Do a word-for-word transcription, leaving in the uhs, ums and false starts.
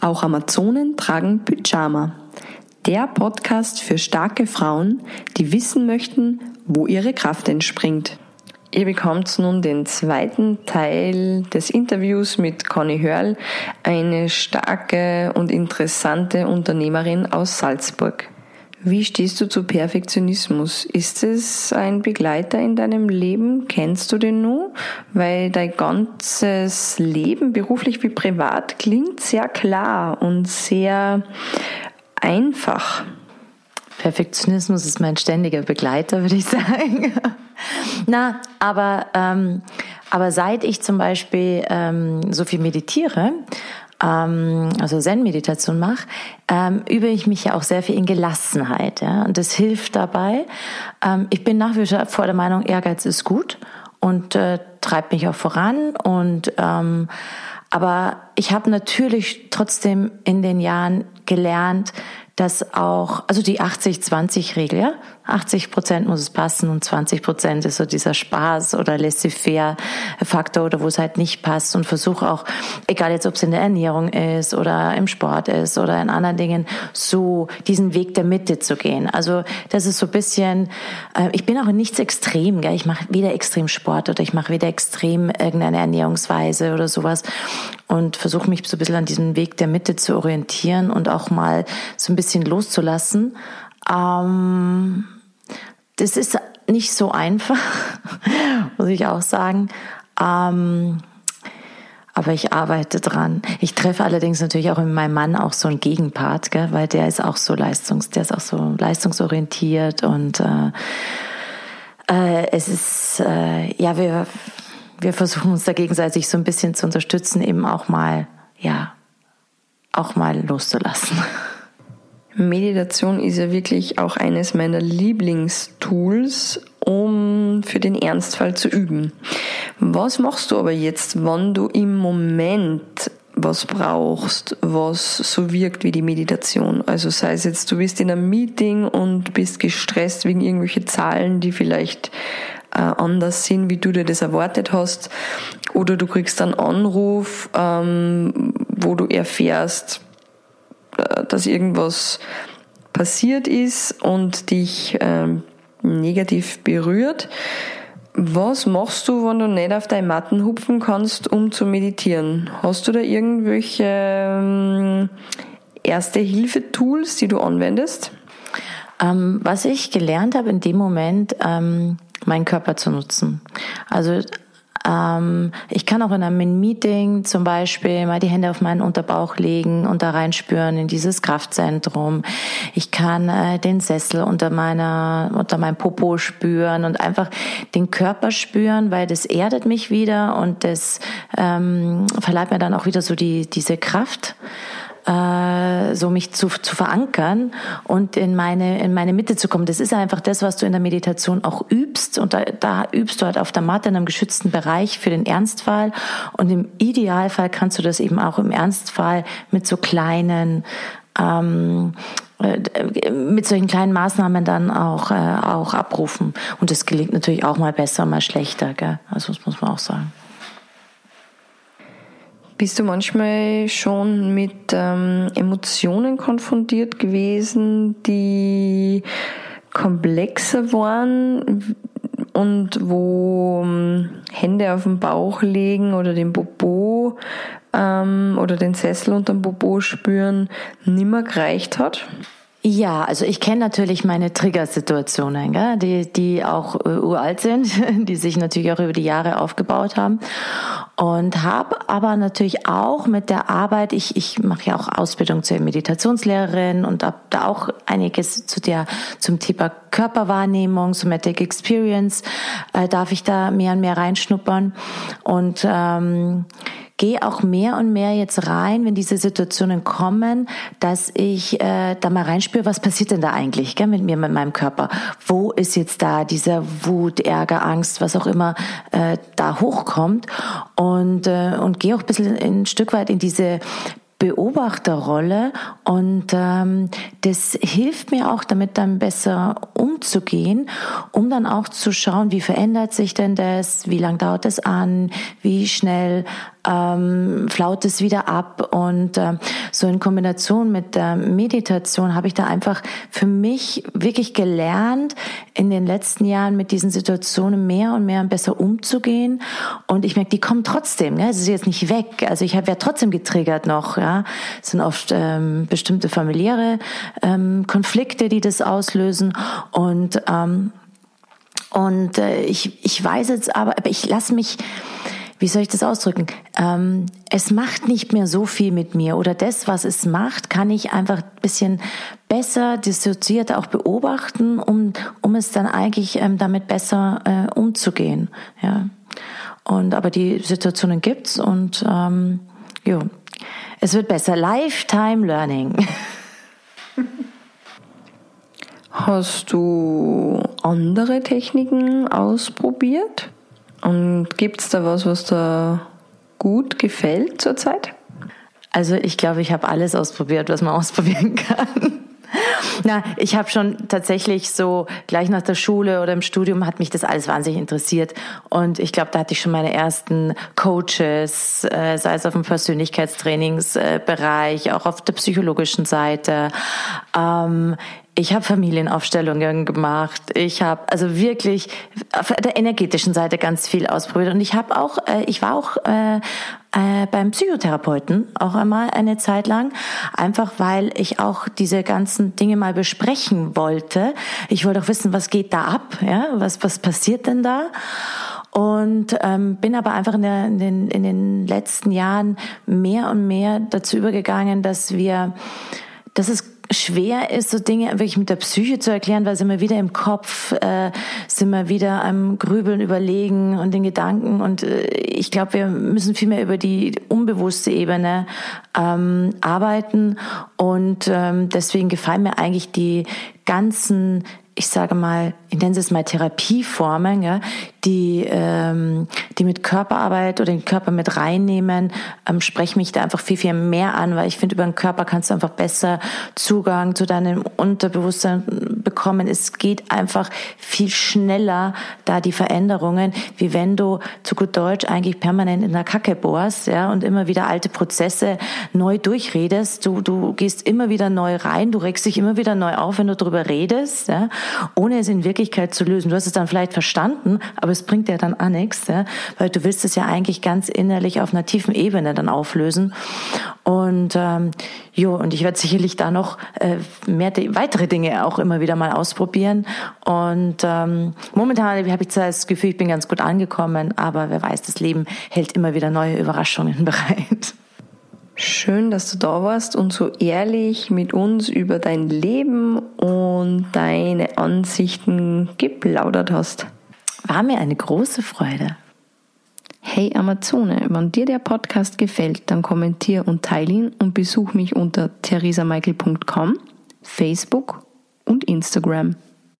Auch Amazonen tragen Pyjama. Der Podcast für starke Frauen, die wissen möchten, wo ihre Kraft entspringt. Ihr bekommt nun den zweiten Teil des Interviews mit Conny Hörl, eine starke und interessante Unternehmerin aus Salzburg. Wie stehst du zu Perfektionismus? Ist es ein Begleiter in deinem Leben? Kennst du den nur? Weil dein ganzes Leben, beruflich wie privat, klingt sehr klar und sehr einfach. Perfektionismus ist mein ständiger Begleiter, würde ich sagen. Na, aber, ähm, aber seit ich zum Beispiel ähm, so viel meditiere, ähm, also Zen-Meditation mache, ähm, übe ich mich ja auch sehr viel in Gelassenheit. Ja? Und das hilft dabei. Ähm, ich bin nach wie vor der Meinung, Ehrgeiz ist gut und äh, treibt mich auch voran. Und ähm, aber ich habe natürlich trotzdem in den Jahren gelernt, dass auch, also die achtzig zwanzig Regel, ja, achtzig Prozent muss es passen und zwanzig Prozent ist so dieser Spaß oder Laissez-faire-Faktor oder wo es halt nicht passt, und versuche auch, egal jetzt ob es in der Ernährung ist oder im Sport ist oder in anderen Dingen, so diesen Weg der Mitte zu gehen. Also das ist so ein bisschen, äh, ich bin auch in nichts extrem, gell? Ich mache weder extrem Sport oder ich mache weder extrem irgendeine Ernährungsweise oder sowas, und versuche mich so ein bisschen an diesem Weg der Mitte zu orientieren und auch mal so ein bisschen loszulassen. Ähm, das ist nicht so einfach, muss ich auch sagen. Ähm, aber ich arbeite dran. Ich treffe allerdings natürlich auch in meinem Mann auch so einen Gegenpart, gell? Weil der ist auch so leistungs, der ist auch so leistungsorientiert, und äh, äh, es ist äh, ja wir Wir versuchen uns da gegenseitig so ein bisschen zu unterstützen, eben auch mal, ja, auch mal loszulassen. Meditation ist ja wirklich auch eines meiner Lieblingstools, um für den Ernstfall zu üben. Was machst du aber jetzt, wenn du im Moment was brauchst, was so wirkt wie die Meditation? Also sei es jetzt, du bist in einem Meeting und bist gestresst wegen irgendwelche Zahlen, die vielleicht anders sind, wie du dir das erwartet hast, oder du kriegst einen Anruf, ähm, wo du erfährst, äh, dass irgendwas passiert ist und dich äh, negativ berührt. Was machst du, wenn du nicht auf deine Matten hupfen kannst, um zu meditieren? Hast du da irgendwelche ähm, Erste-Hilfe-Tools, die du anwendest? Ähm, was ich gelernt habe in dem Moment, ähm meinen Körper zu nutzen. Also ähm, ich kann auch in einem Meeting zum Beispiel mal die Hände auf meinen Unterbauch legen und da reinspüren in dieses Kraftzentrum. Ich kann äh, den Sessel unter meiner unter meinem Popo spüren und einfach den Körper spüren, weil das erdet mich wieder und das ähm, verleiht mir dann auch wieder so die diese Kraft, so mich zu, zu verankern und in meine, in meine Mitte zu kommen. Das ist einfach das, was du in der Meditation auch übst. Und da, da übst du halt auf der Matte in einem geschützten Bereich für den Ernstfall. Und im Idealfall kannst du das eben auch im Ernstfall mit so kleinen, ähm, mit solchen kleinen Maßnahmen dann auch, äh, auch abrufen. Und das gelingt natürlich auch mal besser, mal schlechter, gell? Also das muss man auch sagen. Bist du manchmal schon mit ähm, Emotionen konfrontiert gewesen, die komplexer waren und wo ähm, Hände auf den Bauch legen oder den Popo ähm, oder den Sessel unter dem Popo spüren nimmer gereicht hat? Ja, also ich kenne natürlich meine Triggersituationen, gell? Die, die auch äh, uralt sind, die sich natürlich auch über die Jahre aufgebaut haben, und habe aber natürlich auch mit der Arbeit, ich, ich mache ja auch Ausbildung zur Meditationslehrerin und habe da auch einiges zu der, zum Thema Körperwahrnehmung, Somatic Experience, äh, darf ich da mehr und mehr reinschnuppern und ähm, gehe auch mehr und mehr jetzt rein, wenn diese Situationen kommen, dass ich äh, da mal reinspüre, was passiert denn da eigentlich, gell, mit mir, mit meinem Körper? Wo ist jetzt da dieser Wut, Ärger, Angst, was auch immer äh, da hochkommt? Und äh, und gehe auch ein bisschen ein Stück weit in diese Beobachterrolle, und ähm, das hilft mir auch, damit dann besser umzugehen, um dann auch zu schauen, wie verändert sich denn das, wie lang dauert es an, wie schnell ähm, flaut es wieder ab. Und äh, so in Kombination mit der Meditation habe ich da einfach für mich wirklich gelernt, in den letzten Jahren mit diesen Situationen mehr und mehr und besser umzugehen. Und ich merke, die kommen trotzdem, ne? Es ist jetzt nicht weg. Also ich werde trotzdem getriggert noch. Ja, es sind oft ähm, bestimmte familiäre ähm, Konflikte, die das auslösen. Und ähm, und äh, ich ich weiß jetzt aber, aber ich lasse mich, wie soll ich das ausdrücken? Ähm, es macht nicht mehr so viel mit mir, oder das, was es macht, kann ich einfach ein bisschen besser, dissoziiert auch beobachten, um um es dann eigentlich ähm, damit besser äh, umzugehen. Ja. Und aber die Situationen gibt's und ähm, jo, es wird besser. Lifetime Learning. Hast du andere Techniken ausprobiert? Und gibt's da was, was dir gut gefällt zurzeit? Also ich glaube, ich habe alles ausprobiert, was man ausprobieren kann. Na, ich habe schon tatsächlich so gleich nach der Schule oder im Studium hat mich das alles wahnsinnig interessiert und ich glaube, da hatte ich schon meine ersten Coaches, äh, sei es auf dem Persönlichkeitstrainingsbereich, auch auf der psychologischen Seite. Ähm, Ich habe Familienaufstellungen gemacht. Ich habe also wirklich auf der energetischen Seite ganz viel ausprobiert. Und ich habe auch, ich war auch beim Psychotherapeuten auch einmal eine Zeit lang, einfach weil ich auch diese ganzen Dinge mal besprechen wollte. Ich wollte auch wissen, was geht da ab, ja? Was was passiert denn da? Und ähm, bin aber einfach in, der, in, den, in den letzten Jahren mehr und mehr dazu übergegangen, dass wir, dass es schwer ist, so Dinge wirklich mit der Psyche zu erklären, weil sind wir wieder im Kopf, äh, sind wir wieder am Grübeln, Überlegen und den Gedanken. Und äh, ich glaube, wir müssen viel mehr über die unbewusste Ebene ähm, arbeiten. Und ähm, deswegen gefallen mir eigentlich die ganzen, ich sage mal, ich nenne es mal Therapieformen, ja, die ähm, die mit Körperarbeit oder den Körper mit reinnehmen, ähm, spreche mich da einfach viel, viel mehr an, weil ich finde, über den Körper kannst du einfach besser Zugang zu deinem Unterbewusstsein bekommen. Es geht einfach viel schneller da die Veränderungen, wie wenn du zu gut Deutsch eigentlich permanent in der Kacke bohrst, ja, und immer wieder alte Prozesse neu durchredest. Du, du gehst immer wieder neu rein, du regst dich immer wieder neu auf, wenn du drüber redest, ja, ohne es in Wirklichkeit zu lösen. Du hast es dann vielleicht verstanden, aber es bringt ja dann auch nichts, ja? Weil du willst es ja eigentlich ganz innerlich auf einer tiefen Ebene dann auflösen. Und ähm, jo, und ich werde sicherlich da noch äh, mehr de- weitere Dinge auch immer wieder mal ausprobieren. Und ähm, momentan habe ich zwar das Gefühl, ich bin ganz gut angekommen, aber wer weiß, das Leben hält immer wieder neue Überraschungen bereit. Schön, dass du da warst und so ehrlich mit uns über dein Leben und deine Ansichten geplaudert hast. War mir eine große Freude. Hey Amazone, wenn dir der Podcast gefällt, dann kommentier und teile ihn und besuch mich unter theresa dash michael punkt com, Facebook und Instagram.